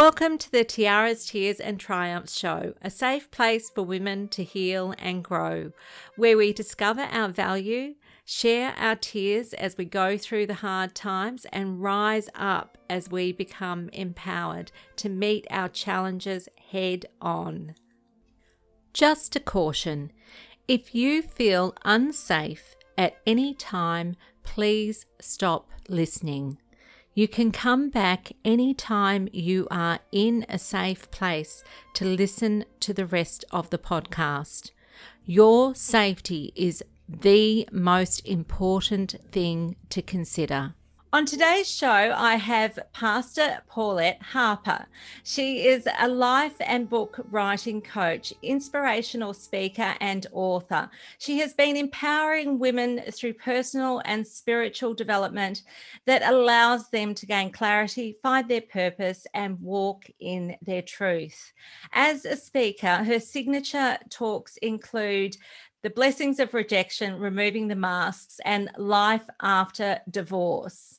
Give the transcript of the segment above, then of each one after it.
Welcome to the Tiara's Tears and Triumphs show, a safe place for women to heal and grow, where we discover our value, share our tears as we go through the hard times, and rise up as we become empowered to meet our challenges head on. Just a caution, if you feel unsafe at any time, please stop listening. You can come back anytime you are in a safe place to listen to the rest of the podcast. Your safety is the most important thing to consider. On today's show, I have Pastor Paulette Harper. She is a life and book writing coach, inspirational speaker, and author. She has been empowering women through personal and spiritual development that allows them to gain clarity, find their purpose, and walk in their truth. As a speaker, her signature talks include The Blessings of Rejection, Removing the Masks, and Life After Divorce.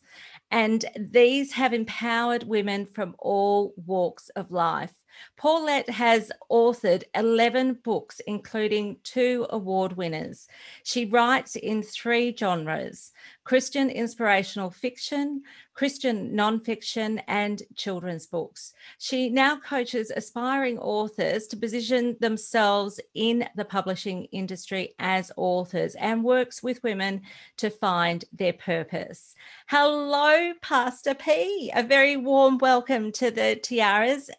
And these have empowered women from all walks of life. Paulette has authored 11 books, including 2 award winners. She writes in 3 genres: Christian inspirational fiction, Christian nonfiction, and children's books. She now coaches aspiring authors to position themselves in the publishing industry as authors and works with women to find their purpose. Hello, Pastor P. A very warm welcome to the Tiara's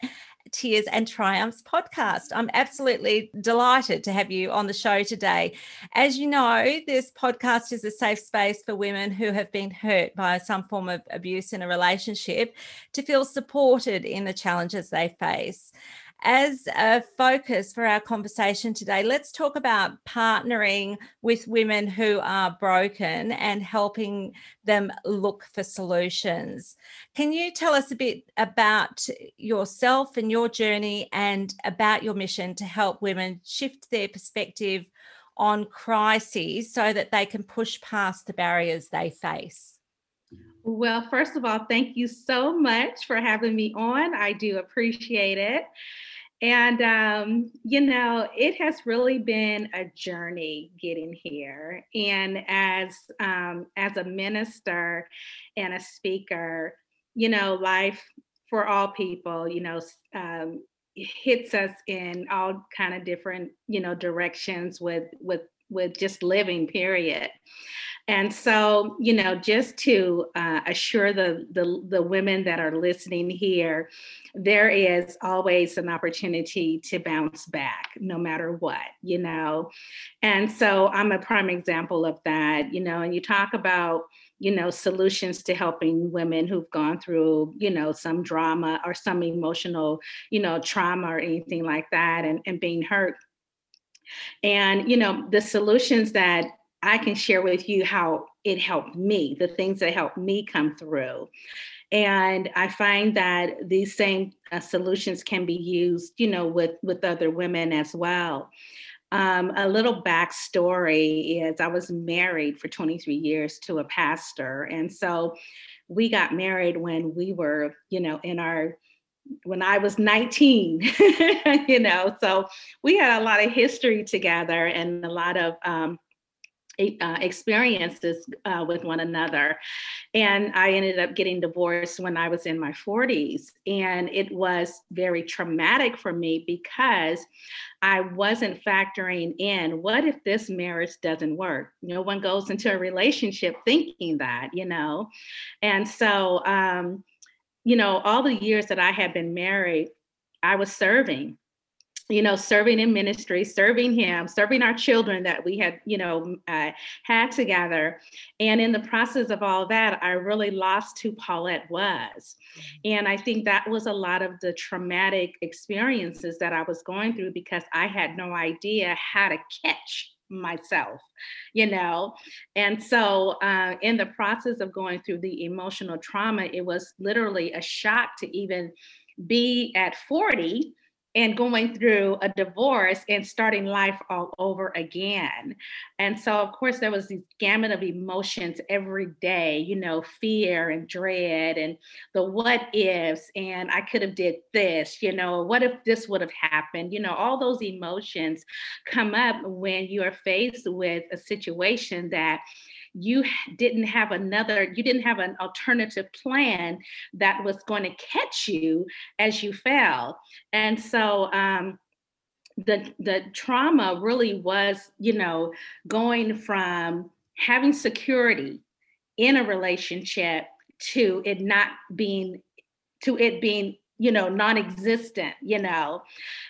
Tears and Triumphs podcast. I'm absolutely delighted to have you on the show today. As you know, this podcast is a safe space for women who have been hurt by some form of abuse in a relationship to feel supported in the challenges they face. As a focus for our conversation today, let's talk about partnering with women who are broken and helping them look for solutions. Can you tell us a bit about yourself and your journey and about your mission to help women shift their perspective on crises so that they can push past the barriers they face? Well, first of all, thank you so much for having me on. I do appreciate it. And, it has really been a journey getting here. And as a minister and a speaker, life for all people, hits us in all kind of different, directions with just living, period. And so, just to assure the women that are listening here, there is always an opportunity to bounce back no matter what, And so I'm a prime example of that, and you talk about, solutions to helping women who've gone through, some drama or some emotional, trauma or anything like that and being hurt. And, the solutions that I can share with you how it helped me, the things that helped me come through. And I find that these same solutions can be used, with other women as well. A little backstory is I was married for 23 years to a pastor. And so we got married when we were, when I was 19, so we had a lot of history together and a lot of, experiences with one another. And I ended up getting divorced when I was in my 40s. And it was very traumatic for me because I wasn't factoring in, what if this marriage doesn't work? No one goes into a relationship thinking that, And so, all the years that I had been married, I was serving. Serving in ministry, serving him, serving our children that we had, had together. And in the process of all that, I really lost who Paulette was. And I think that was a lot of the traumatic experiences that I was going through because I had no idea how to catch myself, And so in the process of going through the emotional trauma, it was literally a shock to even be at 40 and going through a divorce and starting life all over again. And so, of course, there was this gamut of emotions every day, you know, fear and dread and the what ifs, and I could have did this, you know, what if this would have happened? You know, all those emotions come up when you are faced with a situation that you didn't have an alternative plan that was going to catch you as you fell. And so the trauma really was, you know, going from having security in a relationship to it not being, to it being, you know, non-existent, you know.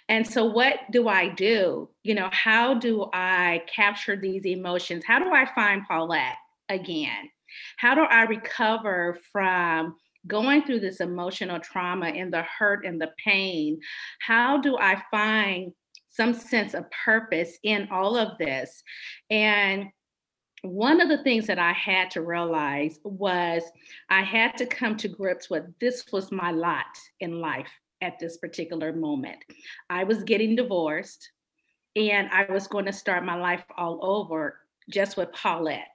And so what do I do? You know, how do I capture these emotions? How do I find Paulette again? How do I recover from going through this emotional trauma and the hurt and the pain? How do I find some sense of purpose in all of this? And one of the things that I had to realize was I had to come to grips with this was my lot in life at this particular moment. I was getting divorced and I was going to start my life all over just with Paulette.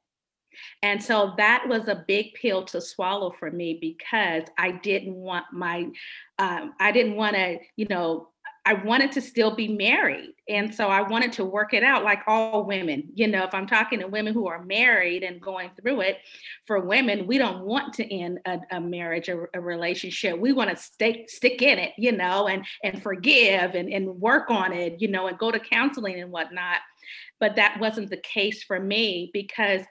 And so that was a big pill to swallow for me, because I wanted to still be married. And so I wanted to work it out like all women. You know, if I'm talking to women who are married and going through it, for women, we don't want to end a marriage or a relationship. We want to stick in it, you know, and forgive and work on it, you know, and go to counseling and whatnot. But that wasn't the case for me, because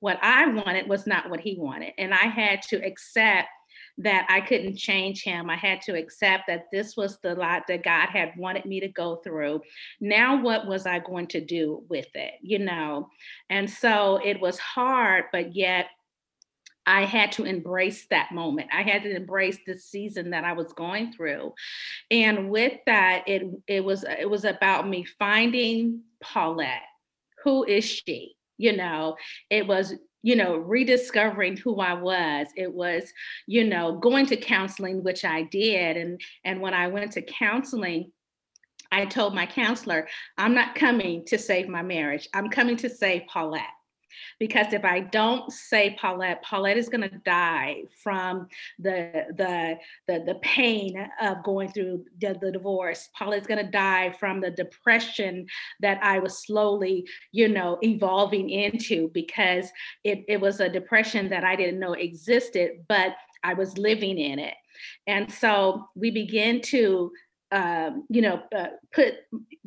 what I wanted was not what he wanted. And I had to accept that I couldn't change him. I had to accept that this was the lot that God had wanted me to go through. Now, what was I going to do with it, you know? And so it was hard, but yet I had to embrace that moment. I had to embrace the season that I was going through. And with that, it was about me finding Paulette. Who is she? You know, it was, you know, rediscovering who I was. It was, you know, going to counseling, which I did. And when I went to counseling, I told my counselor, I'm not coming to save my marriage. I'm coming to save Paulette. Because if I don't save Paulette, Paulette is going to die from the pain of going through the divorce. Paulette's going to die from the depression that I was slowly, you know, evolving into, because it was a depression that I didn't know existed, but I was living in it. And so we began to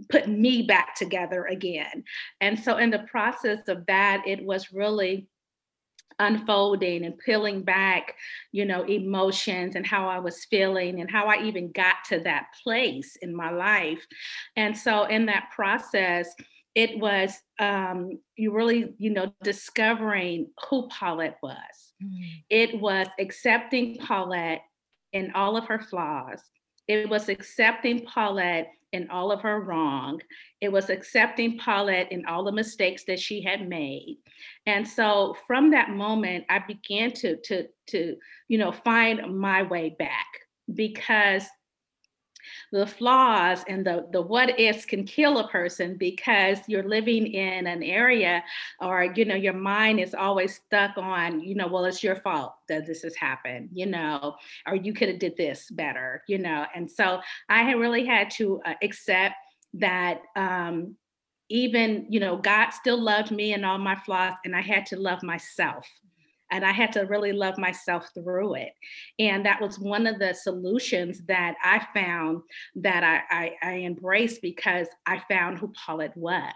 put me back together again. And so in the process of that, it was really unfolding and peeling back, you know, emotions and how I was feeling and how I even got to that place in my life. And so in that process, it was discovering who Paulette was. Mm. It was accepting Paulette in all of her flaws. It was accepting Paulette in all of her wrong. It was accepting Paulette in all the mistakes that she had made. And so from that moment, I began to find my way back, because the flaws and the what ifs can kill a person, because you're living in an area, or, you know, your mind is always stuck on, you know, well, it's your fault that this has happened, you know, or you could have did this better, you know. And so I had really had to accept that even, you know, God still loved me and all my flaws, and I had to love myself. And I had to really love myself through it. And that was one of the solutions that I found that I embraced, because I found who Paulette was.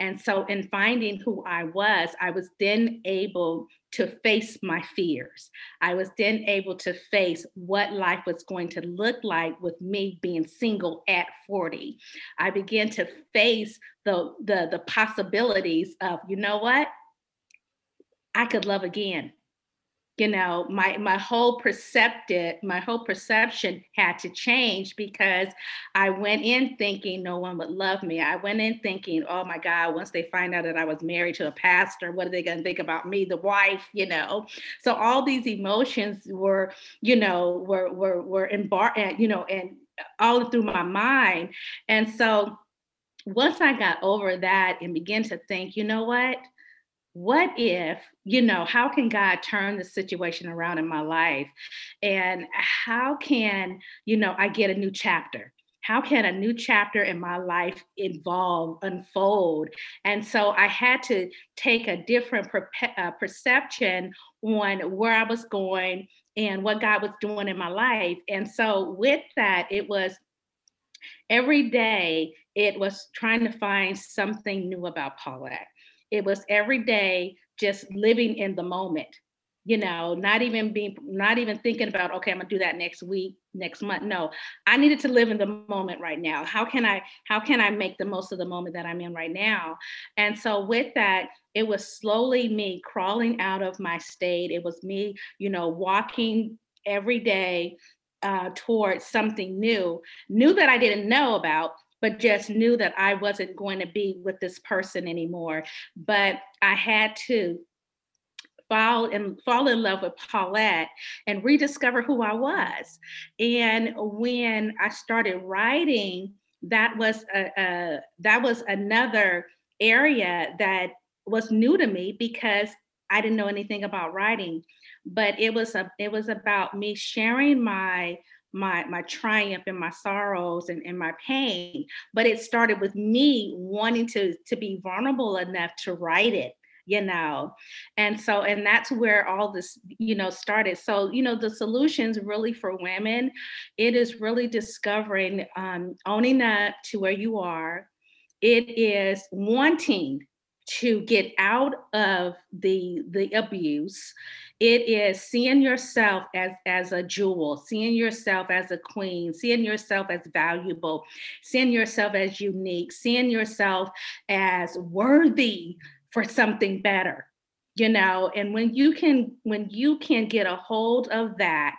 And so in finding who I was then able to face my fears. I was then able to face what life was going to look like with me being single at 40. I began to face the possibilities of, you know what? I could love again. You know, my whole perception had to change, because I went in thinking no one would love me. I went in thinking, oh my God, once they find out that I was married to a pastor, what are they going to think about me, the wife, you know? So all these emotions were, you know, were embarked, you know, and all through my mind. And so once I got over that and began to think, you know what if, how can God turn the situation around in my life? And how can, I get a new chapter? How can a new chapter in my life unfold? And so I had to take a different perception on where I was going and what God was doing in my life. And so with that, it was every day, it was trying to find something new about Paulette. It was every day just living in the moment, not even thinking about, okay, I'm gonna do that next week, next month. No, I needed to live in the moment right now. How can I make the most of the moment that I'm in right now? And so with that, it was slowly me crawling out of my state. It was me, walking every day towards something new that I didn't know about, but just knew that I wasn't going to be with this person anymore. But I had to fall in love with Paulette and rediscover who I was. And when I started writing, that was another area that was new to me because I didn't know anything about writing. But it was about me sharing my triumph and my sorrows and my pain. But it started with me wanting to be vulnerable enough to write it. And that's where all this, started. So, the solutions really for women, it is really discovering, owning up to where you are. It is wanting to get out of the abuse. It is seeing yourself as a jewel, seeing yourself as a queen, seeing yourself as valuable, seeing yourself as unique, seeing yourself as worthy for something better, and when you can get a hold of that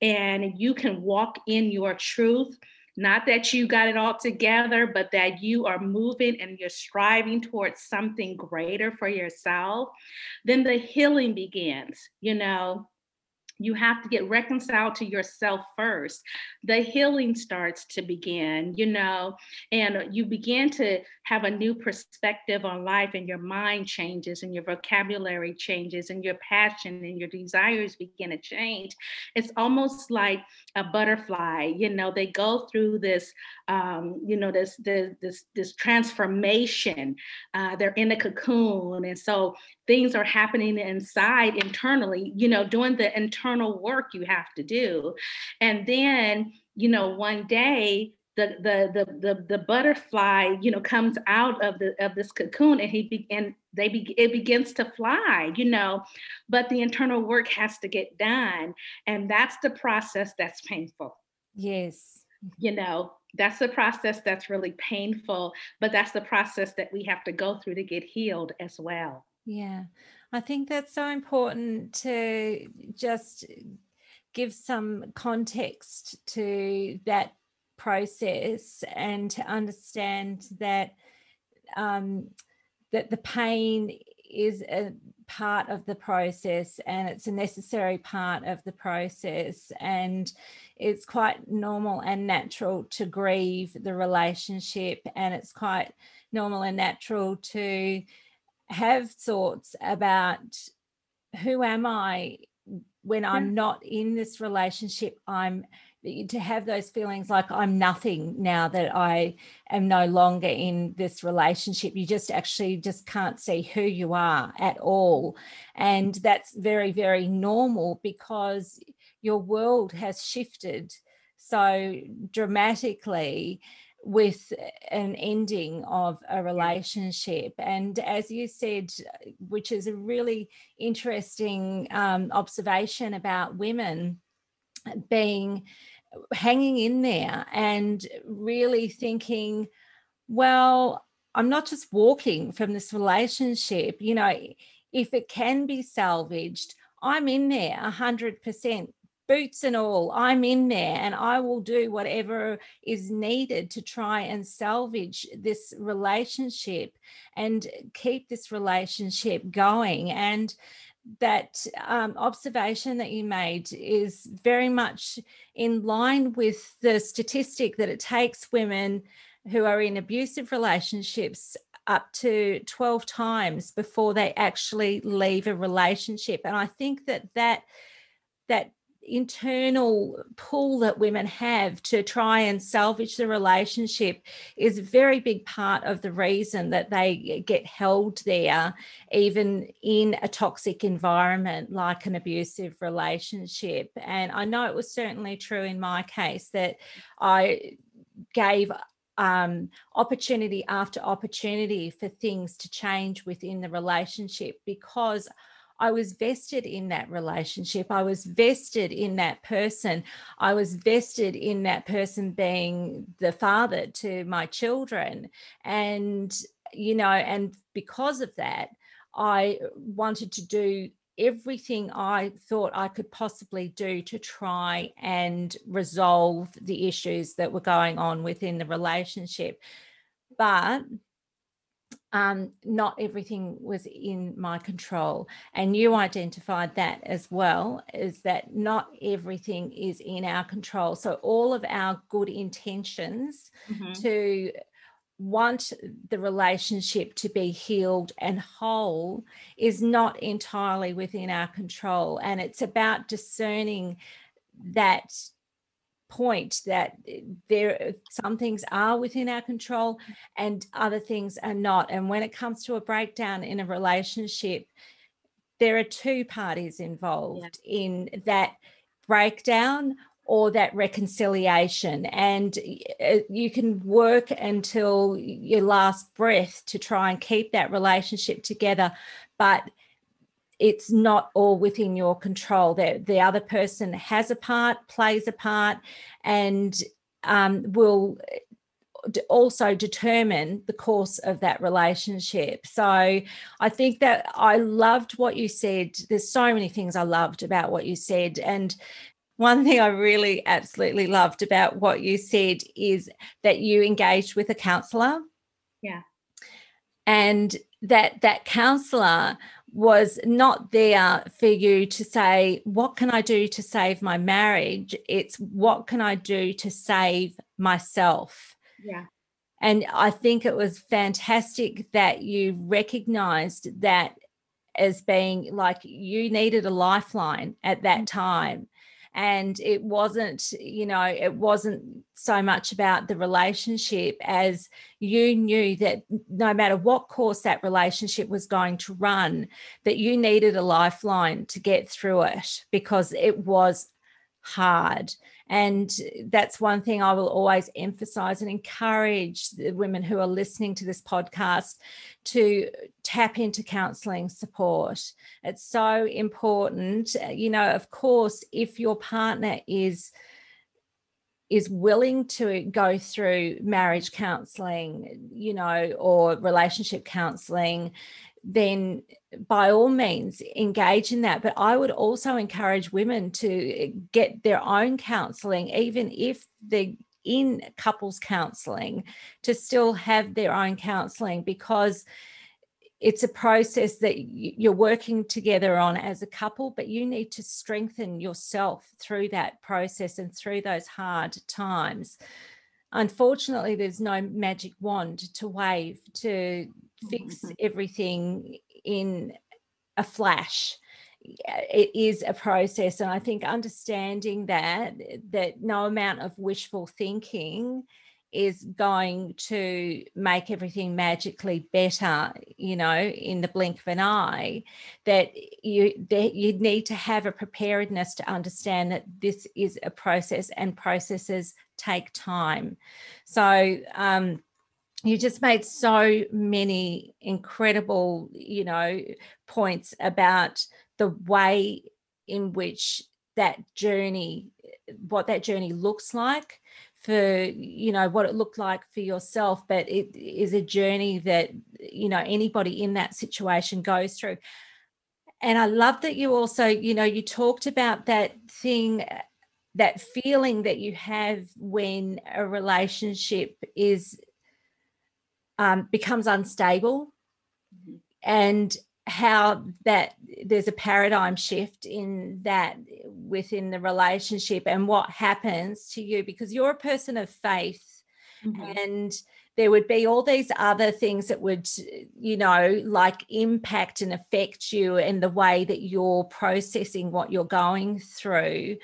and you can walk in your truth, not that you got it all together, but that you are moving and you're striving towards something greater for yourself, then the healing begins. You have to get reconciled to yourself first. The healing starts to begin, and you begin to have a new perspective on life, and your mind changes and your vocabulary changes and your passion and your desires begin to change. It's almost like a butterfly, they go through this, this transformation. They're in a cocoon. And so things are happening inside internally, doing the internal work you have to do. And then, one day the butterfly, comes out of this cocoon and it begins to fly, but the internal work has to get done. And that's the process that's painful. Yes. That's the process that's really painful, but that's the process that we have to go through to get healed as well. Yeah, I think that's so important to just give some context to that process and to understand that that the pain is a part of the process and it's a necessary part of the process, and it's quite normal and natural to grieve the relationship, and it's quite normal and natural to have thoughts about who am I when I'm not in this relationship. To have those feelings like I'm nothing now that I am no longer in this relationship. You just actually just can't see who you are at all. And that's very, very normal because your world has shifted so dramatically with an ending of a relationship. And as you said, which is a really interesting observation about women being hanging in there and really thinking, well, I'm not just walking from this relationship, if it can be salvaged, I'm in there 100%. Boots and all, I'm in there and I will do whatever is needed to try and salvage this relationship and keep this relationship going. And that observation that you made is very much in line with the statistic that it takes women who are in abusive relationships up to 12 times before they actually leave a relationship. And I think that internal pull that women have to try and salvage the relationship is a very big part of the reason that they get held there, even in a toxic environment like an abusive relationship. And I know it was certainly true in my case that I gave opportunity after opportunity for things to change within the relationship because I was vested in that relationship. I was vested in that person. I was vested in that person being the father to my children. And, you know, and because of that, I wanted to do everything I thought I could possibly do to try and resolve the issues that were going on within the relationship. But not everything was in my control. And you identified that as well, is that not everything is in our control. So all of our good intentions to want the relationship to be healed and whole is not entirely within our control. And it's about discerning that point that there some things are within our control and other things are not. And when it comes to a breakdown in a relationship, there are two parties involved in that breakdown or that reconciliation, and you can work until your last breath to try and keep that relationship together, but it's not all within your control. The other person has a part, plays a part, and will also determine the course of that relationship. So I think that I loved what you said. There's so many things I loved about what you said. And one thing I really absolutely loved about what you said is that you engaged with a counsellor. Yeah. And that counsellor was not there for you to say, what can I do to save my marriage? It's what can I do to save myself? Yeah. And I think it was fantastic that you recognized that as being like you needed a lifeline at that time. And it wasn't, you know, it wasn't so much about the relationship as you knew that no matter what course that relationship was going to run, that you needed a lifeline to get through it because it was hard. And that's one thing I will always emphasize and encourage the women who are listening to this podcast to tap into counseling support. It's so important. You know, of course, if your partner is willing to go through marriage counseling, you know, or relationship counseling, then by all means engage in that. But I would also encourage women to get their own counseling, even if they're in couples counseling, to still have their own counseling, because it's a process that you're working together on as a couple, but you need to strengthen yourself through that process and through those hard times. Unfortunately, there's no magic wand to wave to fix everything in a flash. It is a process. And I think understanding that no amount of wishful thinking is going to make everything magically better, you know, in the blink of an eye, that you need to have a preparedness to understand that this is a process and processes take time. So you just made so many incredible, you know, points about the way in which that journey, what that journey looks like for, you know, what it looked like for yourself, but it is a journey that, you know, anybody in that situation goes through. And I love that you also, you know, you talked about that thing, that feeling that you have when a relationship is becomes unstable. And how that there's a paradigm shift in that within the relationship and what happens to you, because you're a person of faith, mm-hmm. and there would be all these other things that would, you know, like impact and affect you and the way that you're processing what you're going through,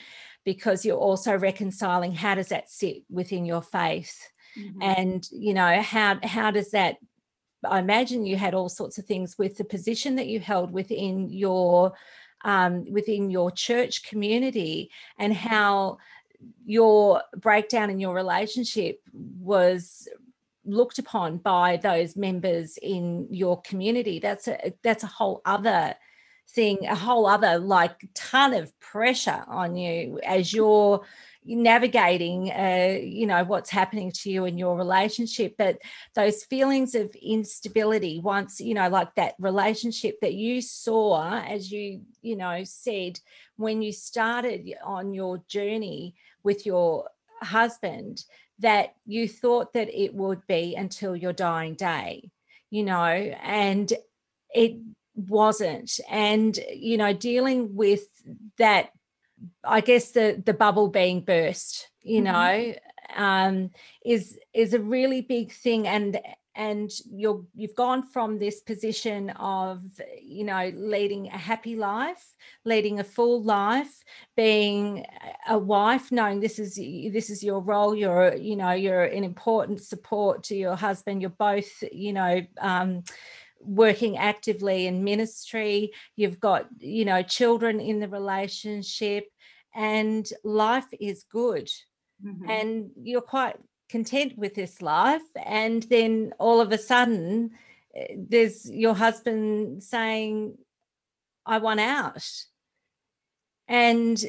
because you're also reconciling how does that sit within your faith, mm-hmm. and, you know, how does that, I imagine you had all sorts of things with the position that you held within your church community, and how your breakdown in your relationship was looked upon by those members in your community. That's a whole other thing, a whole other like ton of pressure on you as you're navigating, you know, what's happening to you in your relationship. But those feelings of instability, once, you know, like that relationship that you saw, as you know, said, when you started on your journey with your husband, that you thought that it would be until your dying day, you know, and it wasn't. And, you know, dealing with that, I guess the bubble being burst, you know, mm-hmm. Is a really big thing. And you've gone from this position of, you know, leading a happy life, leading a full life, being a wife, knowing this is your role. You're an important support to your husband. You're both, you know, working actively in ministry, you've got, you know, children in the relationship, and life is good, mm-hmm. and you're quite content with this life. And then all of a sudden there's your husband saying, I want out, and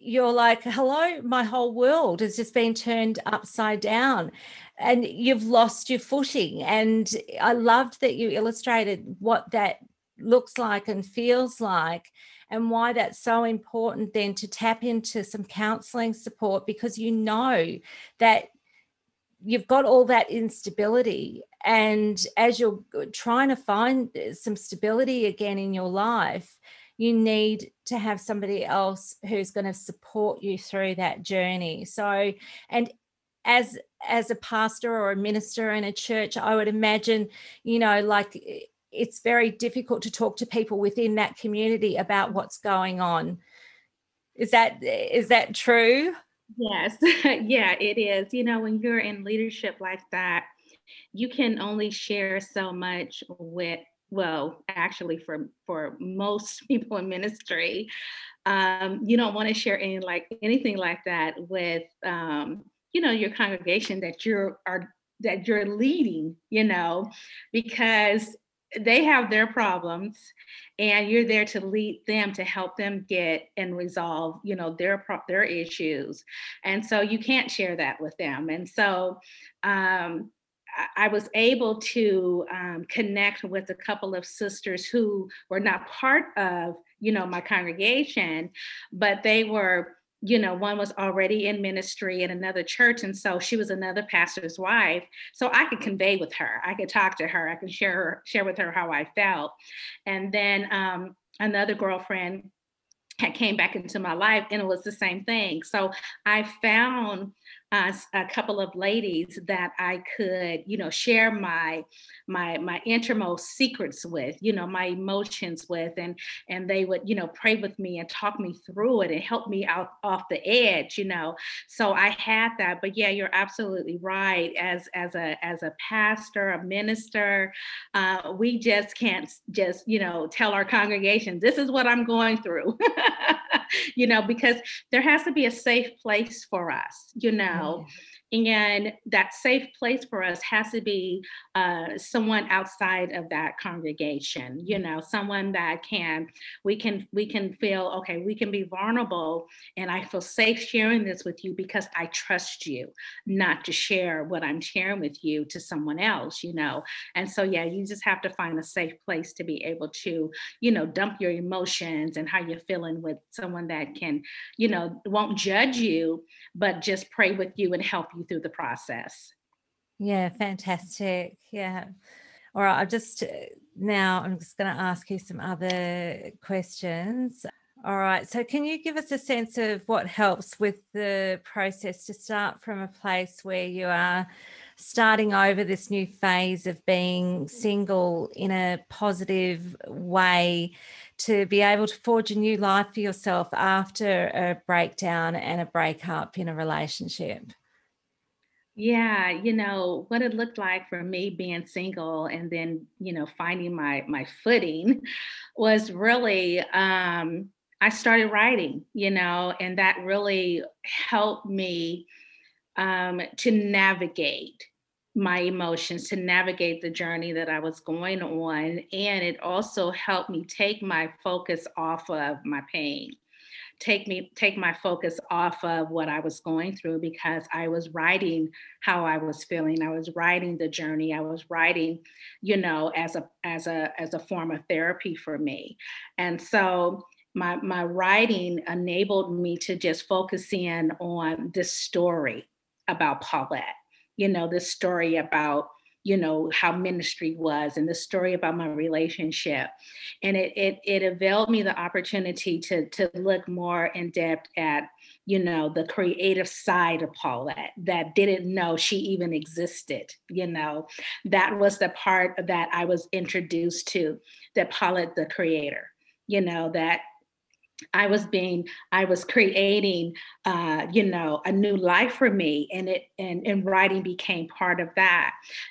you're like, hello, my whole world has just been turned upside down, and you've lost your footing. And I loved that you illustrated what that looks like and feels like, and why that's so important then to tap into some counselling support, because you know that you've got all that instability, and as you're trying to find some stability again in your life, you need to have somebody else who's going to support you through that journey. So, and as a pastor or a minister in a church, I would imagine, you know, like it's very difficult to talk to people within that community about what's going on. Is that true? Yes. Yeah, it is. You know, when you're in leadership like that, you can only share so much with, well, actually for most people in ministry, you don't want to share anything like that with, you know, your congregation that you're leading, you know, because they have their problems and you're there to lead them, to help them get and resolve, you know, their issues. And so you can't share that with them. And so, I was able to connect with a couple of sisters who were not part of, you know, my congregation, but they were, you know, one was already in ministry in another church. And so she was another pastor's wife. So I could convey with her, I could talk to her, I could share with her how I felt. And then another girlfriend had came back into my life, and it was the same thing. So I found a couple of ladies that I could, you know, share my innermost secrets with, you know, my emotions with, and they would, you know, pray with me and talk me through it and help me out off the edge, you know. So I had that. But yeah, you're absolutely right. As a pastor, a minister, we just can't just, you know, tell our congregation, this is what I'm going through, you know, because there has to be a safe place for us, you know. And that safe place for us has to be someone outside of that congregation, you know, someone that we can feel, okay, we can be vulnerable, and I feel safe sharing this with you because I trust you not to share what I'm sharing with you to someone else, you know. And so, yeah, you just have to find a safe place to be able to, you know, dump your emotions and how you're feeling with someone that can, you know, won't judge you, but just pray with you and help you through the process. Yeah, fantastic. Yeah. All right, I've just Now I'm just going to ask you some other questions. All right. So can you give us a sense of what helps with the process to start from a place where you are starting over this new phase of being single in a positive way to be able to forge a new life for yourself after a breakdown and a breakup in a relationship? Yeah, you know, what it looked like for me being single and then, you know, finding my footing was really, I started writing, you know, and that really helped me to navigate my emotions, to navigate the journey that I was going on. And it also helped me take my focus off of my pain, take my focus off of what I was going through, because I was writing how I was feeling. I was writing the journey. I was writing, you know, as a form of therapy for me. And so my writing enabled me to just focus in on this story about Paulette, you know, this story about, you know, how ministry was and the story about my relationship. And it availed me the opportunity to look more in depth at, you know, the creative side of Paulette that didn't know she even existed. You know, that was the part that I was introduced to, that Paulette, the creator, you know, that I was creating, you know, a new life for me, and and writing became part of that.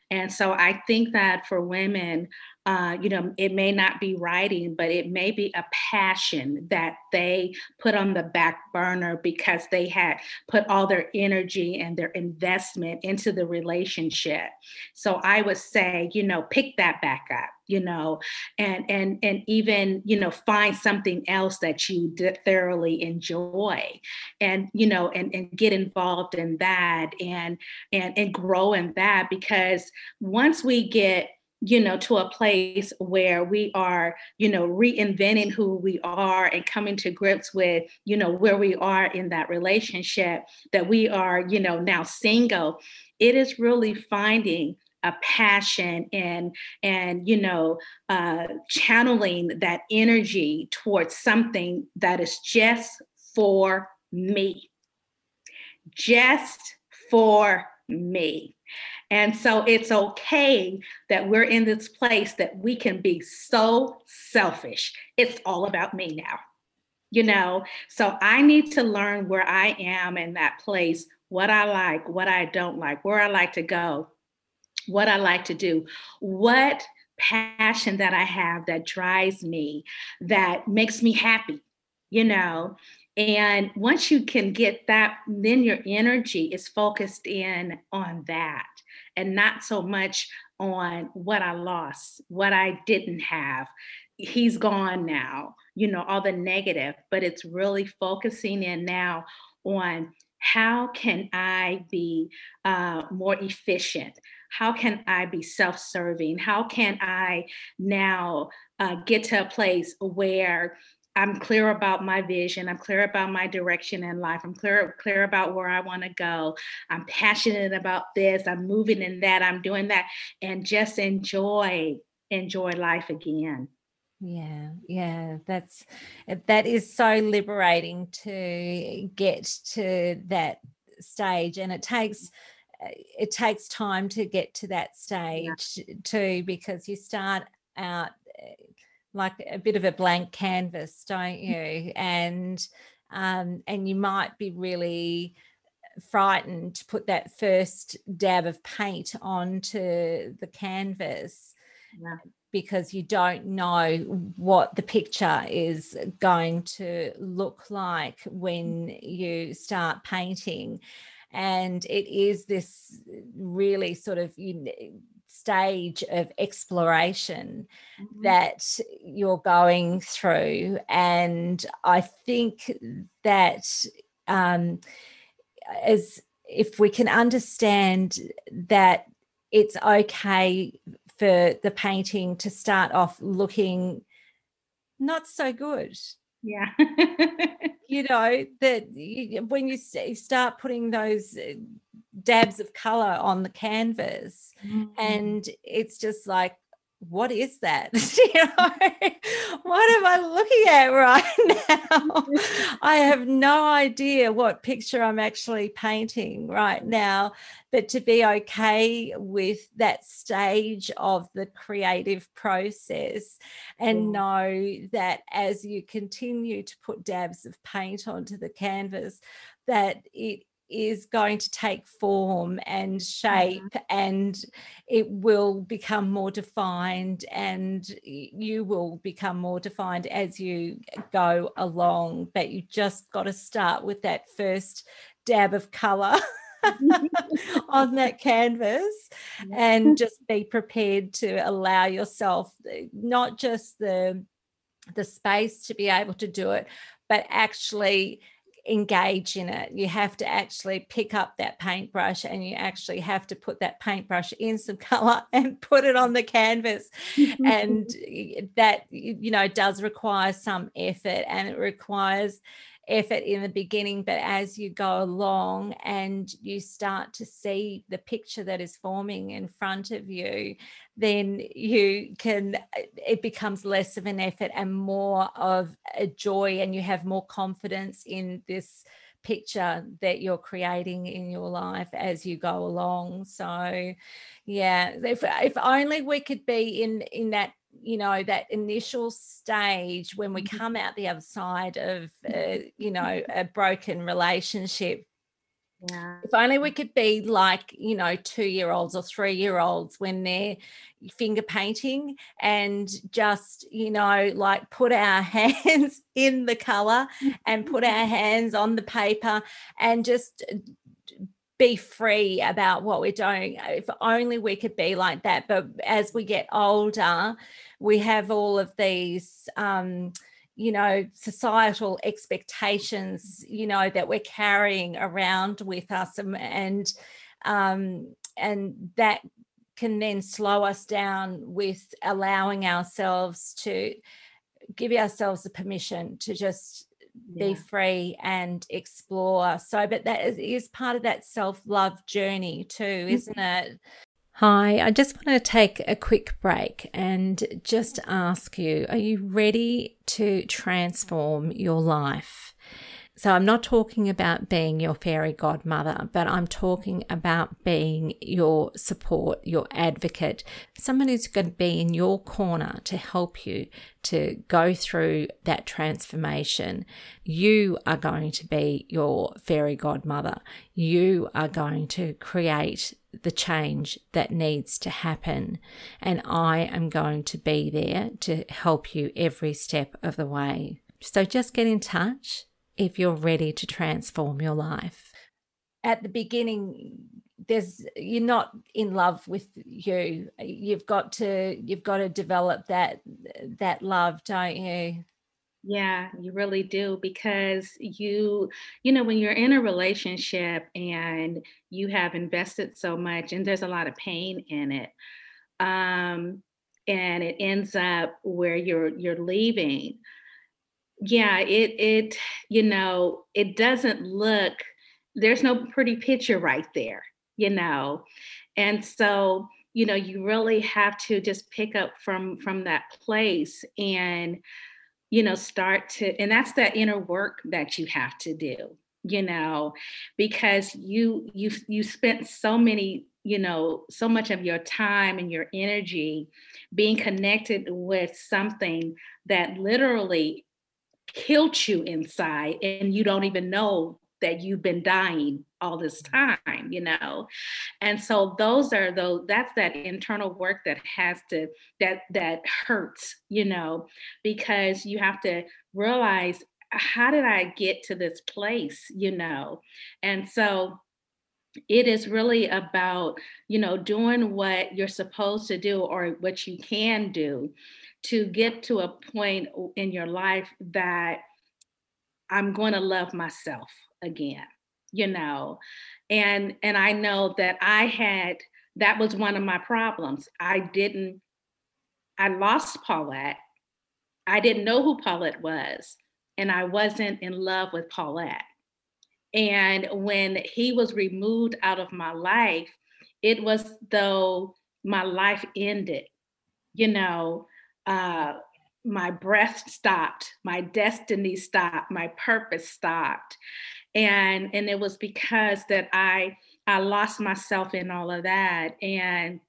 And so I think that for women, you know, it may not be writing, but it may be a passion that they put on the back burner because they had put all their energy and their investment into the relationship. So I would say, you know, pick that back up, you know, and even, you know, find something else that you thoroughly enjoy, and, you know, and get involved in that and grow in that, because once we get, you know, to a place where we are, you know, reinventing who we are and coming to grips with, you know, where we are in that relationship, that we are, you know, now single, it is really finding a passion and, you know, channeling that energy towards something that is just for me, And so it's okay that we're in this place that we can be so selfish. It's all about me now, you know? So I need to learn where I am in that place, what I like, what I don't like, where I like to go, what I like to do, what passion that I have that drives me, that makes me happy, you know? And once you can get that, then your energy is focused in on that and not so much on what I lost, what I didn't have. He's gone now, you know, all the negative, but it's really focusing in now on how can I be more efficient? How can I be self-serving? How can I now get to a place where I'm clear about my vision. I'm clear about my direction in life. I'm clear about where I want to go. I'm passionate about this. I'm moving in that. I'm doing that. And just enjoy life again. Yeah. That is so liberating to get to that stage. And it takes time to get to that stage too, because you start out like a bit of a blank canvas, don't you? And you might be really frightened to put that first dab of paint onto the canvas because you don't know what the picture is going to look like when you start painting. And it is this really sort of stage of exploration that you're going through. And I think that as if we can understand that it's okay for the painting to start off looking not so good. Yeah. You know, that when you start putting those dabs of color on the canvas, and it's just like, what is that? You know, what am I looking at right now? I have no idea what picture I'm actually painting right now, but to be okay with that stage of the creative process and know that as you continue to put dabs of paint onto the canvas, that it is going to take form and shape, and it will become more defined, and you will become more defined as you go along. But you just got to start with that first dab of colour on that canvas and just be prepared to allow yourself not just the space to be able to do it, but actually engage in it. You have to actually pick up that paintbrush, and you actually have to put that paintbrush in some color and put it on the canvas. And that, you know, does require some effort, and it requires effort in the beginning, but as you go along and you start to see the picture that is forming in front of you, then you can, it becomes less of an effort and more of a joy, and you have more confidence in this picture that you're creating in your life as you go along. So yeah, if only we could be in that, you know, that initial stage when we come out the other side of, you know, a broken relationship. Yeah. If only we could be like, you know, 2-year-olds or 3-year-olds when they're finger painting, and just, you know, like put our hands in the colour and put our hands on the paper and just be free about what we're doing. If only we could be like that. But as we get older, we have all of these, you know, societal expectations, you know, that we're carrying around with us, and that can then slow us down with allowing ourselves to give ourselves the permission to just be free and explore. So, but that is part of that self-love journey too, isn't it? Hi, I just want to take a quick break and just ask you, are you ready to transform your life? So I'm not talking about being your fairy godmother, but I'm talking about being your support, your advocate, someone who's going to be in your corner to help you to go through that transformation. You are going to be your fairy godmother. You are going to create the change that needs to happen, and I am going to be there to help you every step of the way. So just get in touch if you're ready to transform your life. At the beginning, you're not in love with you. You've got to develop that love, don't you? Yeah, you really do, because you know, when you're in a relationship and you have invested so much, and there's a lot of pain in it, and it ends up where you're leaving. Yeah, it you know, it doesn't look, there's no pretty picture right there, you know. And so, you know, you really have to just pick up from that place and, you know, start to, and that's that inner work that you have to do, you know, because you spent so many, you know, so much of your time and your energy being connected with something that literally killed you inside, and you don't even know that you've been dying all this time, you know. And so that's that internal work that has to, that hurts, you know, because you have to realize, how did I get to this place, you know? And so it is really about, you know, doing what you're supposed to do or what you can do to get to a point in your life that I'm going to love myself again, you know. And I know that that was one of my problems. I lost Paulette. I didn't know who Paulette was, and I wasn't in love with Paulette. And when he was removed out of my life, it was though my life ended, my breath stopped, my destiny stopped, my purpose stopped. And it was because that I lost myself in all of that. And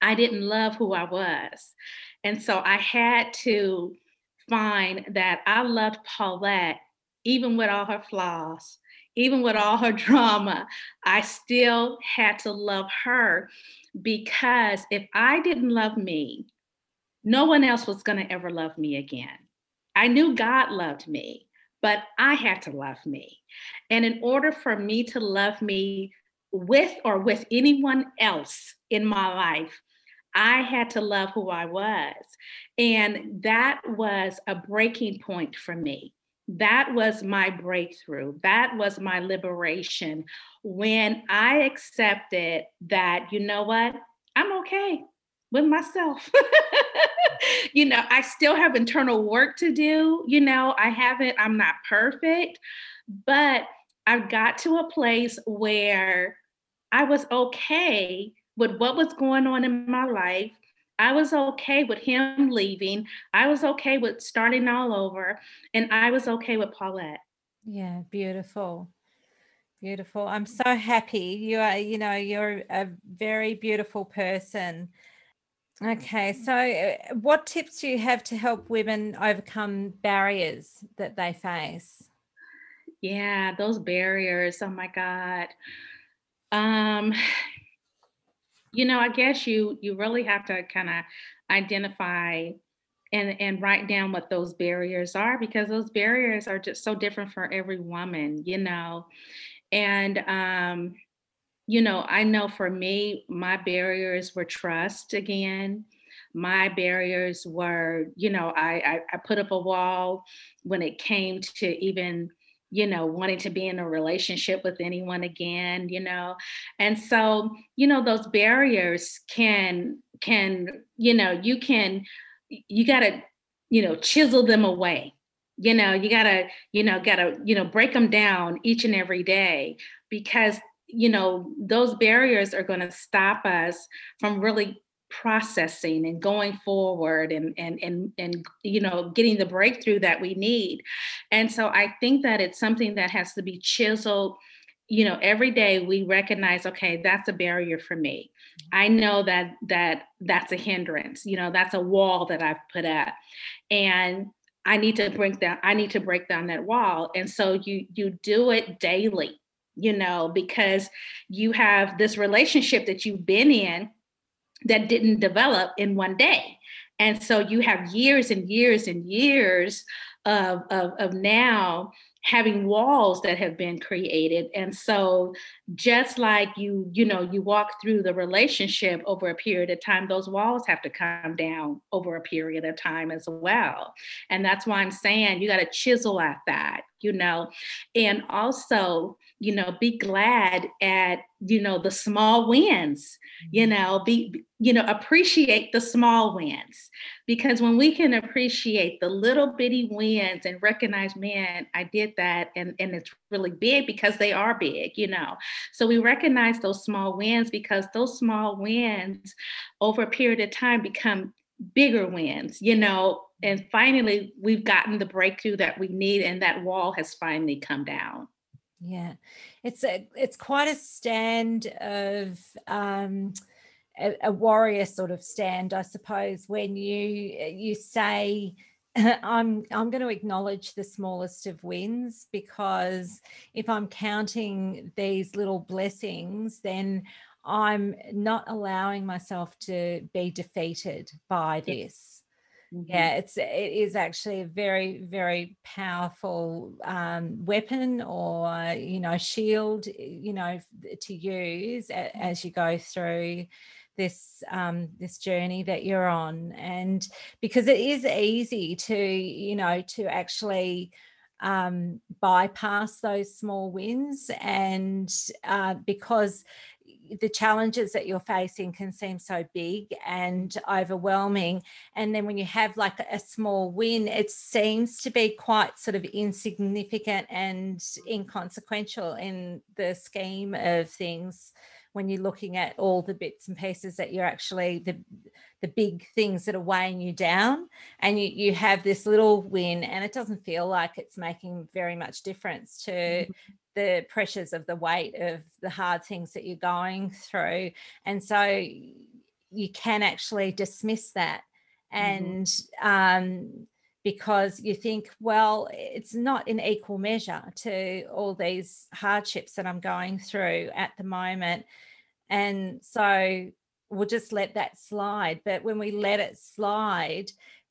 I didn't love who I was. And so I had to find that I loved Paulette, even with all her flaws, even with all her drama. I still had to love her, because if I didn't love me, no one else was going to ever love me again. I knew God loved me, but I had to love me. And in order for me to love me with anyone else in my life, I had to love who I was. And that was a breaking point for me. That was my breakthrough. That was my liberation. When I accepted that, you know what? I'm okay with myself. I still have internal work to do. I'm not perfect, but I've got to a place where I was okay with what was going on in my life. I was okay with him leaving. I was okay with starting all over. And I was okay with Paulette. Yeah, beautiful. Beautiful. I'm so happy. You are, you're a very beautiful person. Okay. So what tips do you have to help women overcome barriers that they face? Yeah, those barriers. Oh my God. I guess you really have to kind of identify and write down what those barriers are, because those barriers are just so different for every woman, And, I know for me, my barriers were trust again. My barriers were, I put up a wall when it came to even wanting to be in a relationship with anyone again, And so, those barriers you gotta chisel them away. You gotta break them down each and every day, because, those barriers are going to stop us from really processing and going forward and getting the breakthrough that we need. And so I think that it's something that has to be chiseled. Every day we recognize, okay, that's a barrier for me. I know that's a hindrance, that's a wall that I've put up, and I need to break down that wall. And so you do it daily, because you have this relationship that you've been in that didn't develop in one day. And so you have years and years and years of now having walls that have been created. And so just like you walk through the relationship over a period of time, those walls have to come down over a period of time as well. And that's why I'm saying you got to chisel at that, and also, be glad at, the small wins, appreciate the small wins, because when we can appreciate the little bitty wins and recognize, man, I did that. And it's really big, because they are big, so we recognize those small wins, because those small wins over a period of time become bigger wins, and finally we've gotten the breakthrough that we need, and that wall has finally come down. Yeah, it's quite a stand of a warrior sort of stand, I suppose, when you say, I'm going to acknowledge the smallest of wins, because if I'm counting these little blessings, then I'm not allowing myself to be defeated by this. Mm-hmm. Yeah, it is actually a very, very powerful weapon or, shield, to use as you go through this journey that you're on. And because it is easy to actually bypass those small wins, and because the challenges that you're facing can seem so big and overwhelming. And then when you have like a small win, it seems to be quite sort of insignificant and inconsequential in the scheme of things when you're looking at all the bits and pieces that you're actually, the big things that are weighing you down, and you have this little win, and it doesn't feel like it's making very much difference to mm-hmm. the pressures of the weight of the hard things that you're going through. And so you can actually dismiss that. And because you think, well, it's not in equal measure to all these hardships that I'm going through at the moment. And so we'll just let that slide. But when we let it slide,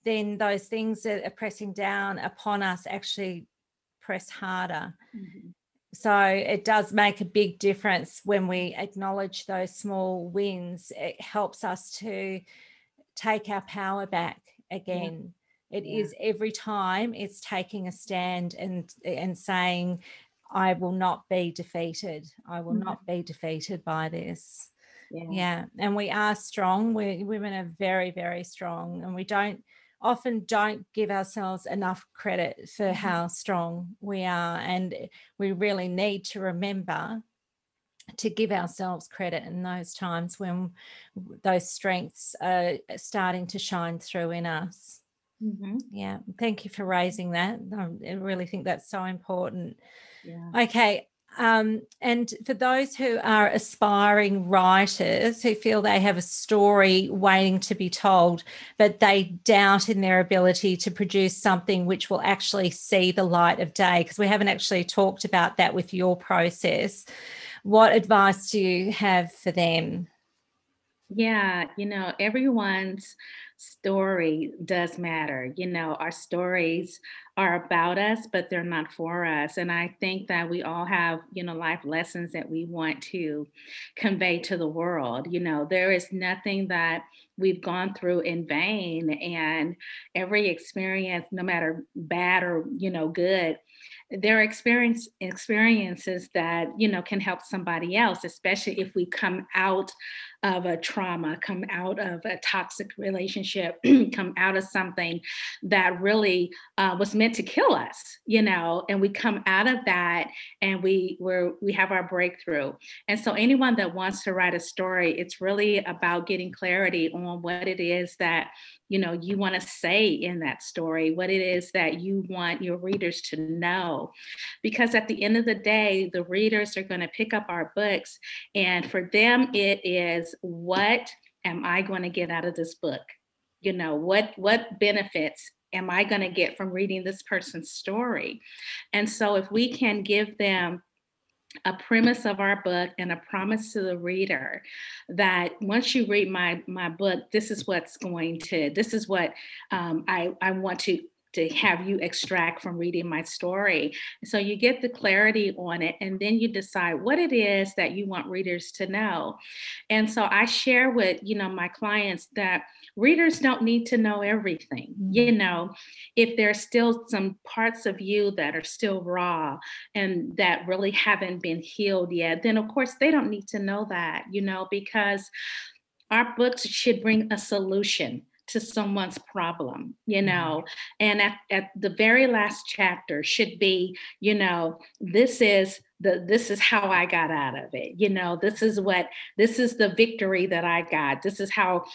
then those things that are pressing down upon us actually press harder. Mm-hmm. So it does make a big difference when we acknowledge those small wins. It helps us to take our power back again. Yeah. It is every time it's taking a stand and saying, I will not be defeated. I will not be defeated by this. Yeah. And we are strong. Women are very, very strong. And we often don't give ourselves enough credit for how strong we are. And we really need to remember to give ourselves credit in those times when those strengths are starting to shine through in us. Mm-hmm. Yeah. Thank you for raising that. I really think that's so important. Yeah. Okay. And for those who are aspiring writers who feel they have a story waiting to be told, but they doubt in their ability to produce something which will actually see the light of day, because we haven't actually talked about that with your process, what advice do you have for them? Yeah, everyone's story does matter. Our stories are about us, but they're not for us. And I think that we all have, life lessons that we want to convey to the world. There is nothing that we've gone through in vain, and every experience, no matter bad or, good, there are experiences that, can help somebody else, especially if we come out of a trauma, come out of a toxic relationship, come out of something that really was meant to kill us, and we come out of that and we have our breakthrough. And so anyone that wants to write a story, it's really about getting clarity on what it is that, you want to say in that story, what it is that you want your readers to know. Because at the end of the day, the readers are going to pick up our books, and for them, it is, what am I going to get out of this book? What benefits am I going to get from reading this person's story? And so if we can give them a premise of our book and a promise to the reader that once you read my book, this is what I want to have you extract from reading my story. So you get the clarity on it, and then you decide what it is that you want readers to know. And so I share with, my clients that readers don't need to know everything. If there's still some parts of you that are still raw and that really haven't been healed yet, then of course they don't need to know that, because our books should bring a solution to someone's problem, and at the very last chapter should be, this is how I got out of it. This is the victory that I got. This is how,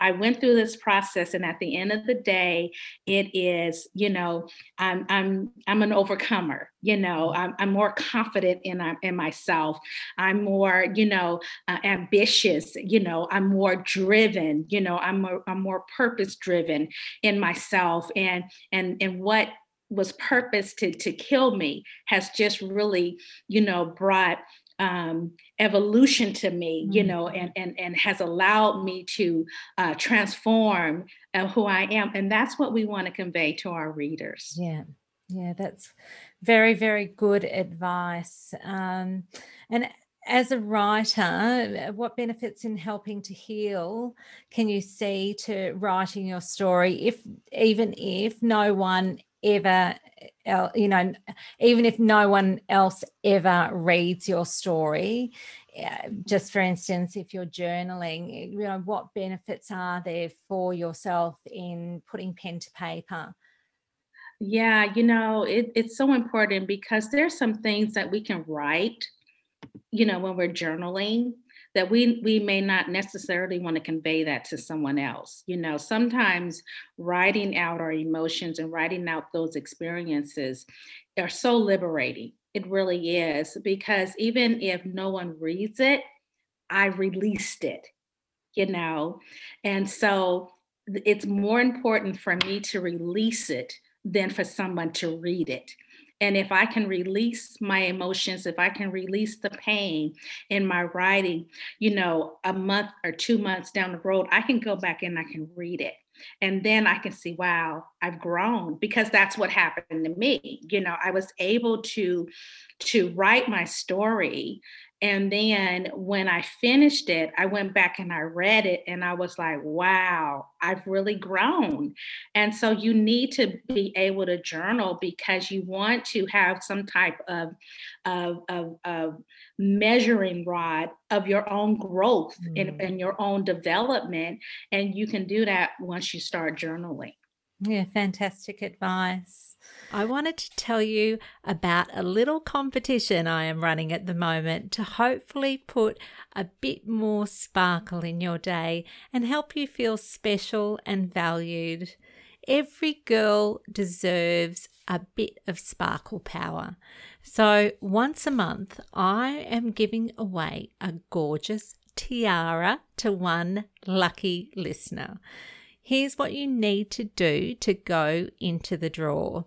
I went through this process. And at the end of the day, it is, I'm an overcomer, I'm more confident in myself. I'm more, ambitious, I'm more driven, I'm more purpose driven in myself, and what was purposed to kill me has just really, brought evolution to me, and has allowed me to transform who I am. And that's what we want to convey to our readers. Yeah. Yeah. That's very, very good advice. And as a writer, what benefits in helping to heal can you see to writing your story, even if no one ever, even if no one else ever reads your story? Just for instance, if you're journaling, what benefits are there for yourself in putting pen to paper? Yeah, it's so important, because there's some things that we can write, when we're journaling that we may not necessarily want to convey that to someone else. You know, sometimes writing out our emotions and writing out those experiences are so liberating. It really is, because even if no one reads it, I released it, you know, and so it's more important for me to release it than for someone to read it. And if I can release my emotions, if I can release the pain in my writing, you know, a month or 2 months down the road, I can go back and I can read it. And then I can see, wow, I've grown, because that's what happened to me. You know, I was able to write my story. And then when I finished it, I went back and I read it and I was like, wow, I've really grown. And so you need to be able to journal, because you want to have some type of measuring rod of your own growth and your own development. And you can do that once you start journaling. Yeah, fantastic advice. I wanted to tell you about a little competition I am running at the moment to hopefully put a bit more sparkle in your day and help you feel special and valued. Every girl deserves a bit of sparkle power. So once a month, I am giving away a gorgeous tiara to one lucky listener. Here's what you need to do to go into the draw.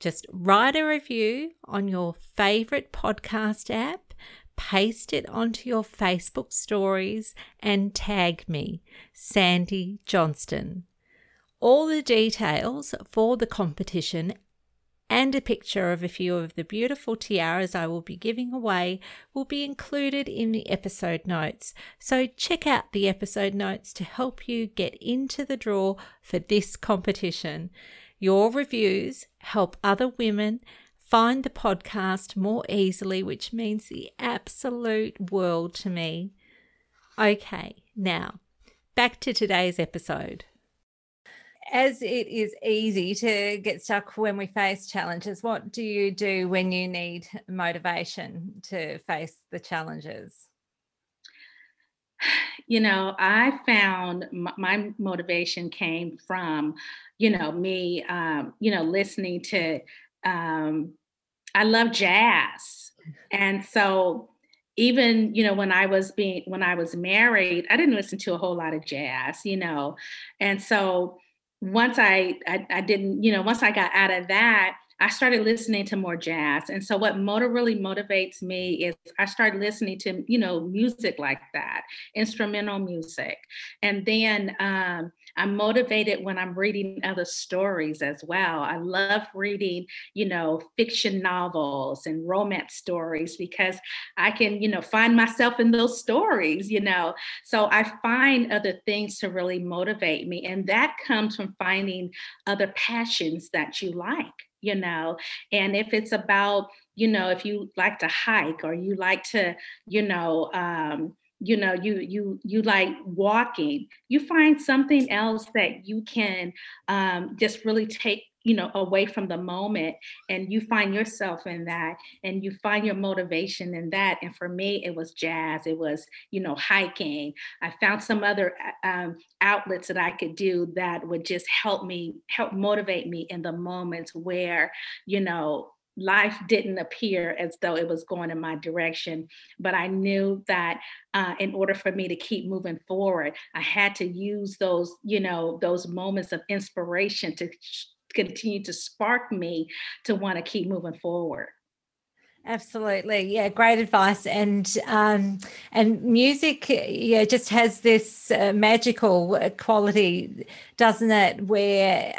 Just write a review on your favourite podcast app, paste it onto your Facebook stories and tag me, Sandy Johnston. All the details for the competition and a picture of a few of the beautiful tiaras I will be giving away will be included in the episode notes. So check out the episode notes to help you get into the draw for this competition. Your reviews help other women find the podcast more easily, which means the absolute world to me. Okay, now back to today's episode. As it is easy to get stuck when we face challenges, what do you do when you need motivation to face the challenges? You know, I found my motivation came from, you know, me, you know, listening to, I love jazz. And so even, you know, when I was married, I didn't listen to a whole lot of jazz, you know, and so once I didn't, you know, once I got out of that, I started listening to more jazz. And so what really motivates me is I started listening to, you know, music like that, instrumental music. And then I'm motivated when I'm reading other stories as well. I love reading, you know, fiction novels and romance stories, because I can, you know, find myself in those stories, you know. So I find other things to really motivate me. And that comes from finding other passions that you like, you know. And if it's about, you know, if you like to hike or you like to, you know, you like walking, you find something else that you can just really take, you know, away from the moment, and you find yourself in that and you find your motivation in that. And for me, it was jazz. It was, you know, hiking. I found some other outlets that I could do that would just help motivate me in the moments where, you know, life didn't appear as though it was going in my direction, but I knew that in order for me to keep moving forward, I had to use those, you know, those moments of inspiration to continue to spark me to want to keep moving forward. Absolutely. Yeah, great advice. And music, yeah, just has this magical quality, doesn't it, where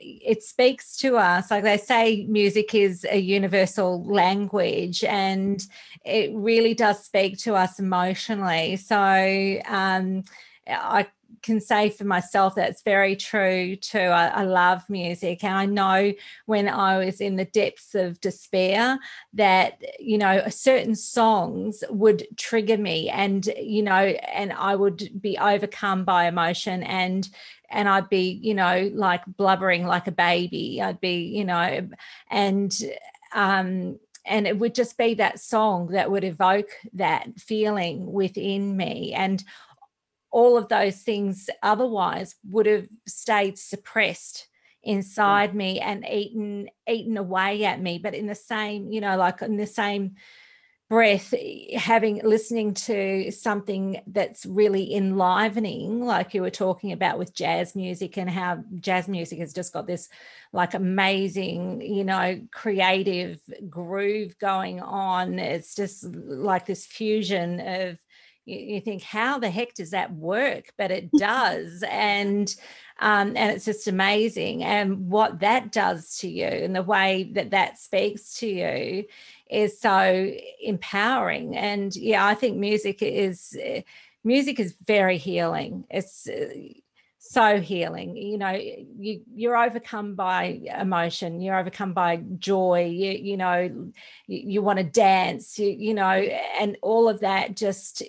it speaks to us. Like they say, music is a universal language, and it really does speak to us emotionally. So I can say for myself that's very true too. I love music, and I know when I was in the depths of despair that, you know, certain songs would trigger me, and, you know, and I would be overcome by emotion, and I'd be, you know, like blubbering like a baby. I'd be, you know, and And it would just be that song that would evoke that feeling within me. And all of those things otherwise would have stayed suppressed inside me and eaten away at me. But in the same, in the same breath, listening to something that's really enlivening, like you were talking about with jazz music, and how jazz music has just got this like amazing, creative groove going on. It's just like this fusion of, you think, how the heck does that work? But it does. And it's just amazing. And what that does to you and the way that that speaks to you is so empowering. And yeah, I think music is very healing. It's so healing. You're overcome by emotion, you're overcome by joy, you want to dance, and all of that just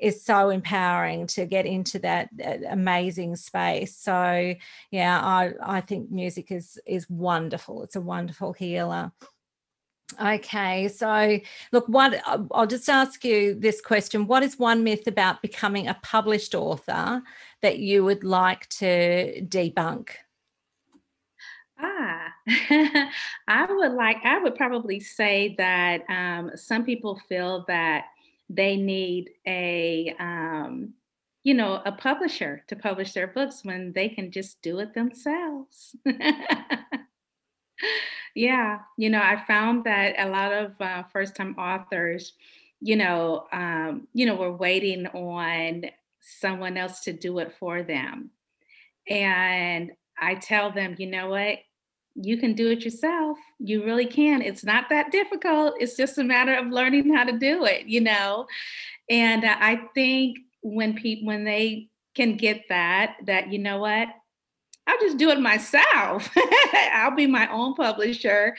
is so empowering to get into that amazing space. So yeah, I think music is wonderful. It's a wonderful healer. Okay, so look, I'll just ask you this question. What is one myth about becoming a published author that you would like to debunk? I would probably say that some people feel that they need a publisher to publish their books when they can just do it themselves. Yeah, I found that a lot of first-time authors, were waiting on someone else to do it for them. And I tell them, you know what, you can do it yourself. You really can. It's not that difficult. It's just a matter of learning how to do it, And I think when they can get that, you know what, I'll just do it myself. I'll be my own publisher.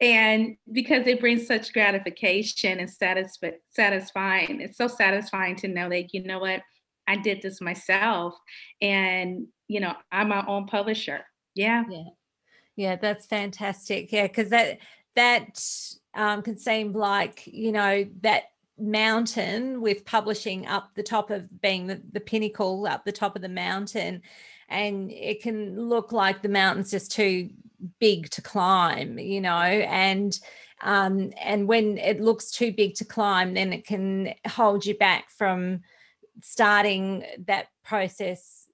And because it brings such gratification and satisfying, it's so satisfying to know that, I did this myself, and, I'm my own publisher. Yeah. Yeah. Yeah. That's fantastic. Yeah. Cause that can seem like, that mountain with publishing up the top of being the pinnacle up the top of the mountain. And it can look like the mountain's just too big to climb, and when it looks too big to climb, then it can hold you back from starting that process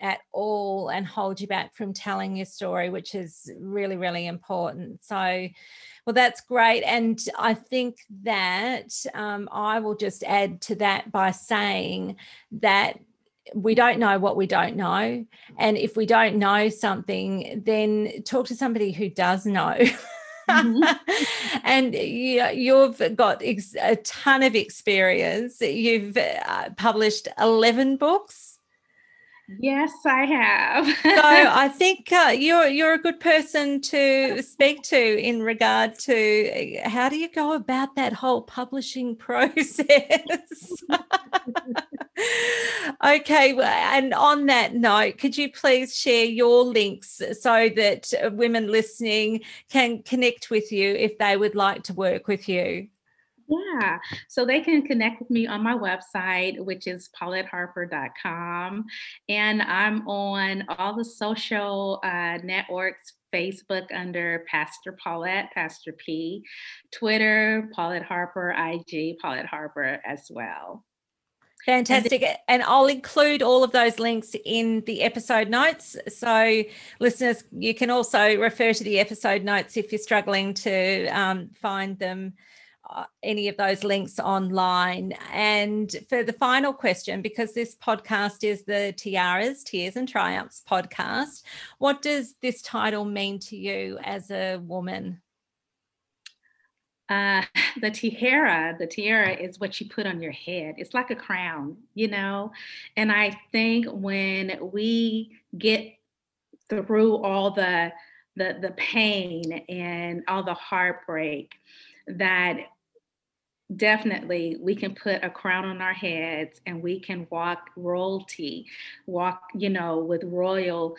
at all and hold you back from telling your story, which is really, really important. So, well, that's great. And I think that I will just add to that by saying that we don't know what we don't know. And if we don't know something, then talk to somebody who does know. Mm-hmm. And you've got a ton of experience. You've published 11 books. Yes, I have. So I think you're a good person to speak to in regard to how do you go about that whole publishing process. Okay, and on that note, could you please share your links so that women listening can connect with you if they would like to work with you? Yeah, so they can connect with me on my website, which is pauletteharper.com. And I'm on all the social networks, Facebook under Pastor Paulette, Pastor P, Twitter, Paulette Harper, IG, Paulette Harper as well. Fantastic. And I'll include all of those links in the episode notes. So listeners, you can also refer to the episode notes if you're struggling to find them, any of those links online. And for the final question, because this podcast is the Tiara's Tears and Triumphs podcast, what does this title mean to you as a woman? The tiara is what you put on your head. It's like a crown, and I think when we get through all the pain and all the heartbreak, that definitely we can put a crown on our heads and we can walk royalty, with royal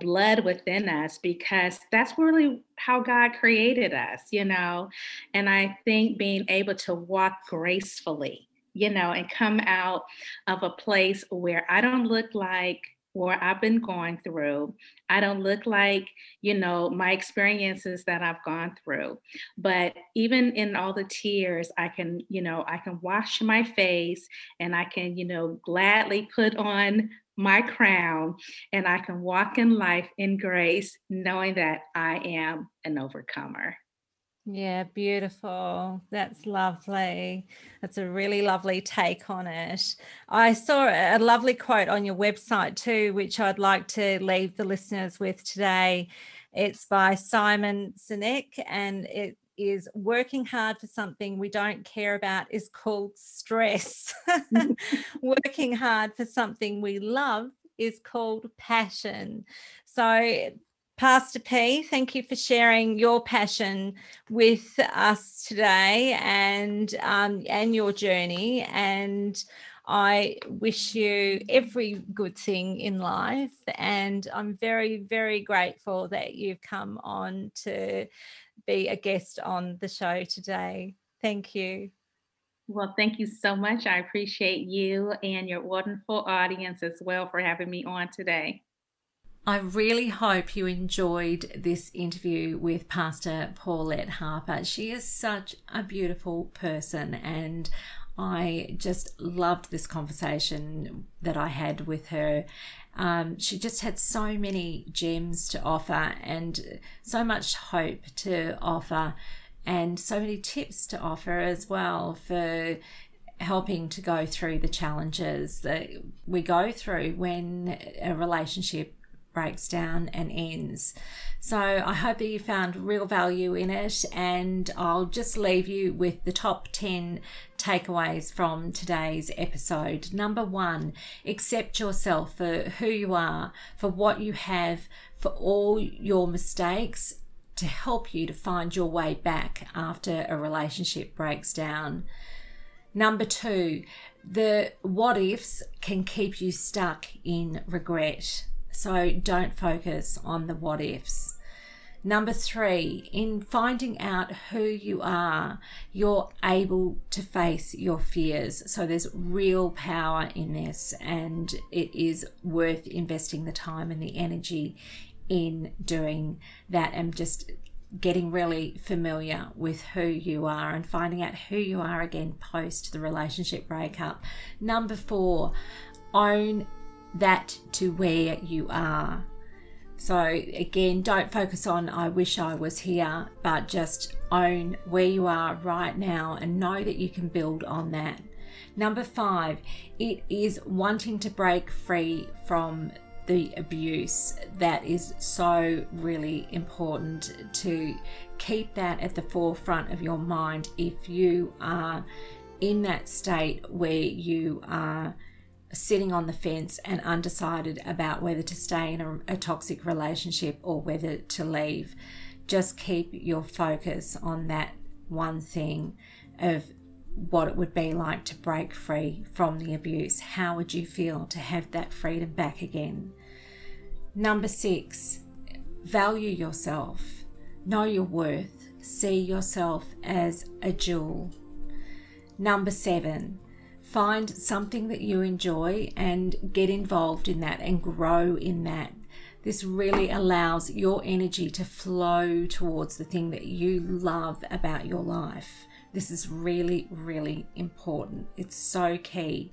blood within us, because that's really how God created us, and I think being able to walk gracefully, and come out of a place where I don't look like what I've been going through. I don't look like, my experiences that I've gone through. But even in all the tears, I can wash my face, and I can, gladly put on my crown, and I can walk in life in grace, knowing that I am an overcomer. Yeah, beautiful. That's lovely. That's a really lovely take on it. I saw a lovely quote on your website too, which I'd like to leave the listeners with today. It's by Simon Sinek, and it is, working hard for something we don't care about is called stress. Working hard for something we love is called passion. So Pastor P, thank you for sharing your passion with us today and your journey. And I wish you every good thing in life. And I'm very, very grateful that you've come on to be a guest on the show today. Thank you. Well, thank you so much. I appreciate you and your wonderful audience as well for having me on today. I really hope you enjoyed this interview with Pastor Paulette Harper. She is such a beautiful person, and I just loved this conversation that I had with her. She just had so many gems to offer, and so much hope to offer, and so many tips to offer as well for helping to go through the challenges that we go through when a relationship breaks down and ends. So I hope that you found real value in it, and I'll just leave you with the top 10 takeaways from today's episode. Number 1, accept yourself for who you are, for what you have, for all your mistakes to help you to find your way back after a relationship breaks down. Number 2, the what ifs can keep you stuck in regret. So don't focus on the what ifs. Number 3, in finding out who you are, you're able to face your fears. So there's real power in this, and it is worth investing the time and the energy in doing that, and just getting really familiar with who you are and finding out who you are again post the relationship breakup. Number 4, own that to where you are. So again, don't focus on I wish I was here, but just own where you are right now and know that you can build on that. Number 5, it is wanting to break free from the abuse. That is so really important to keep that at the forefront of your mind. If you are in that state where you are sitting on the fence and undecided about whether to stay in a toxic relationship or whether to leave, just keep your focus on that one thing of what it would be like to break free from the abuse. How would you feel to have that freedom back again? Number 6, value yourself. Know your worth. See yourself as a jewel. Number 7, find something that you enjoy and get involved in that and grow in that. This really allows your energy to flow towards the thing that you love about your life. This is really, really important. It's so key.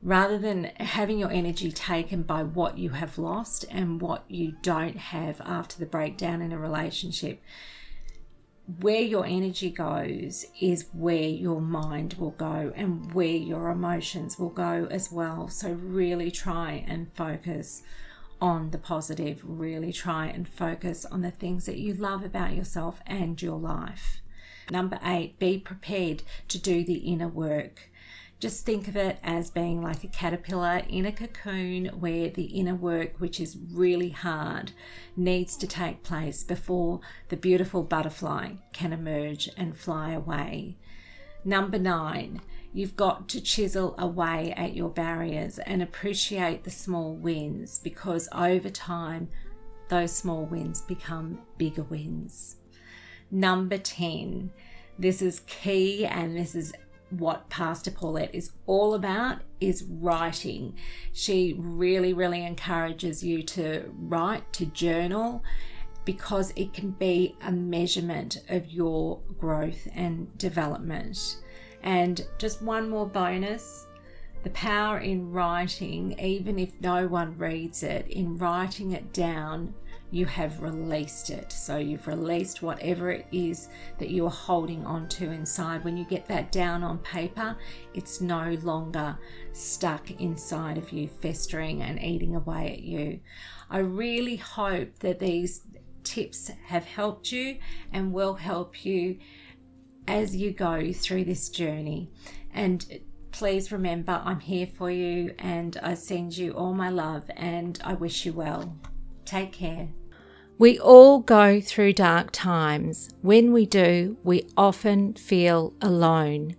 Rather than having your energy taken by what you have lost and what you don't have after the breakdown in a relationship, where your energy goes is where your mind will go and where your emotions will go as well. So really try and focus on the positive. Really try and focus on the things that you love about yourself and your life. Number 8, be prepared to do the inner work. Just think of it as being like a caterpillar in a cocoon, where the inner work, which is really hard, needs to take place before the beautiful butterfly can emerge and fly away. Number 9, you've got to chisel away at your barriers and appreciate the small wins, because over time, those small wins become bigger wins. Number 10, this is key, and this is what Pastor Paulette is all about, is writing. She really, really encourages you to write, to journal, because it can be a measurement of your growth and development. And just one more bonus, the power in writing, even if no one reads it, in writing it down, you have released it. So you've released whatever it is that you're holding on to inside. When you get that down on paper, it's no longer stuck inside of you, festering and eating away at you. I really hope that these tips have helped you and will help you as you go through this journey. And please remember, I'm here for you, and I send you all my love, and I wish you well. Take care. We all go through dark times. When we do, we often feel alone.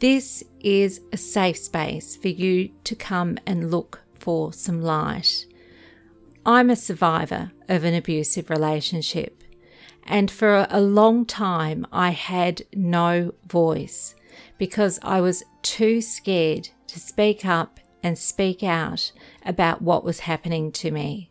This is a safe space for you to come and look for some light. I'm a survivor of an abusive relationship, and for a long time I had no voice because I was too scared to speak up and speak out about what was happening to me.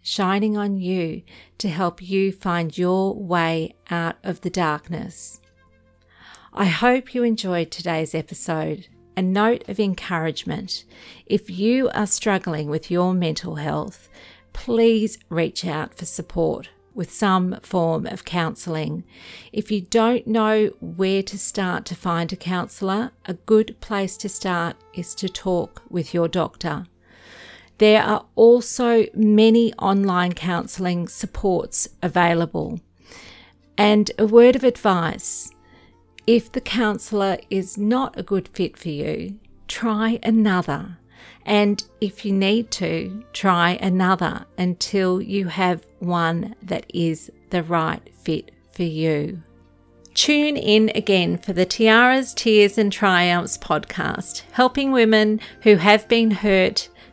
shining on you to help you find your way out of the darkness. I hope you enjoyed today's episode. A note of encouragement: if you are struggling with your mental health, please reach out for support with some form of counselling. If you don't know where to start to find a counsellor, a good place to start is to talk with your doctor. There are also many online counselling supports available. And a word of advice, if the counsellor is not a good fit for you, try another. And if you need to, try another until you have one that is the right fit for you. Tune in again for the Tiara's Tears and Triumphs podcast, helping women who have been hurt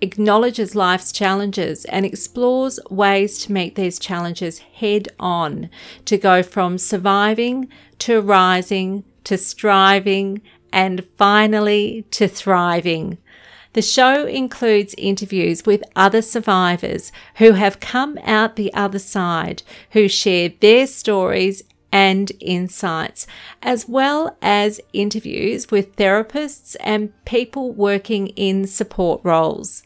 acknowledges life's challenges and explores ways to meet these challenges head on, to go from surviving to rising to striving and finally to thriving. The show includes interviews with other survivors who have come out the other side, who share their stories and insights, as well as interviews with therapists and people working in support roles.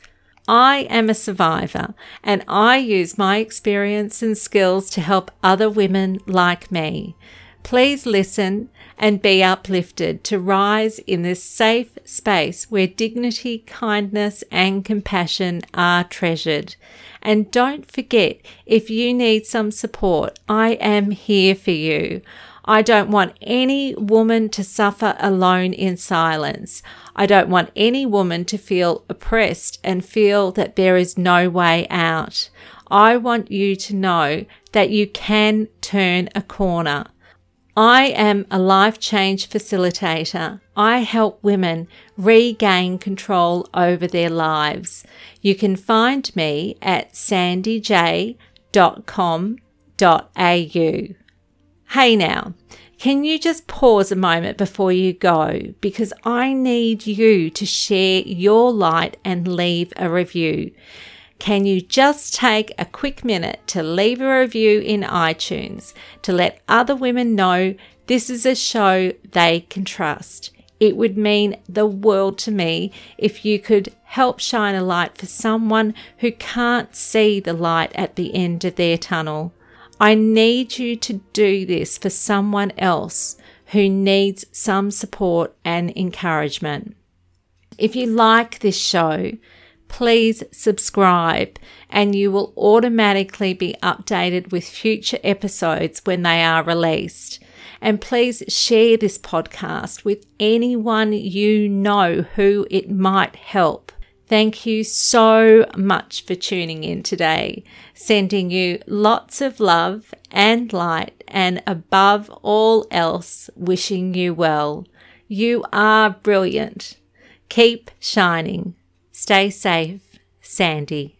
I am a survivor, and I use my experience and skills to help other women like me. Please listen and be uplifted to rise in this safe space where dignity, kindness, and compassion are treasured. And don't forget, if you need some support, I am here for you. I don't want any woman to suffer alone in silence. I don't want any woman to feel oppressed and feel that there is no way out. I want you to know that you can turn a corner. I am a life change facilitator. I help women regain control over their lives. You can find me at sandyj.com.au. Hey now, can you just pause a moment before you go? Because I need you to share your light and leave a review. Can you just take a quick minute to leave a review in iTunes to let other women know this is a show they can trust? It would mean the world to me if you could help shine a light for someone who can't see the light at the end of their tunnel. I need you to do this for someone else who needs some support and encouragement. If you like this show, please subscribe and you will automatically be updated with future episodes when they are released. And please share this podcast with anyone you know who it might help. Thank you so much for tuning in today. Sending you lots of love and light, and above all else, wishing you well. You are brilliant. Keep shining. Stay safe, Sandy.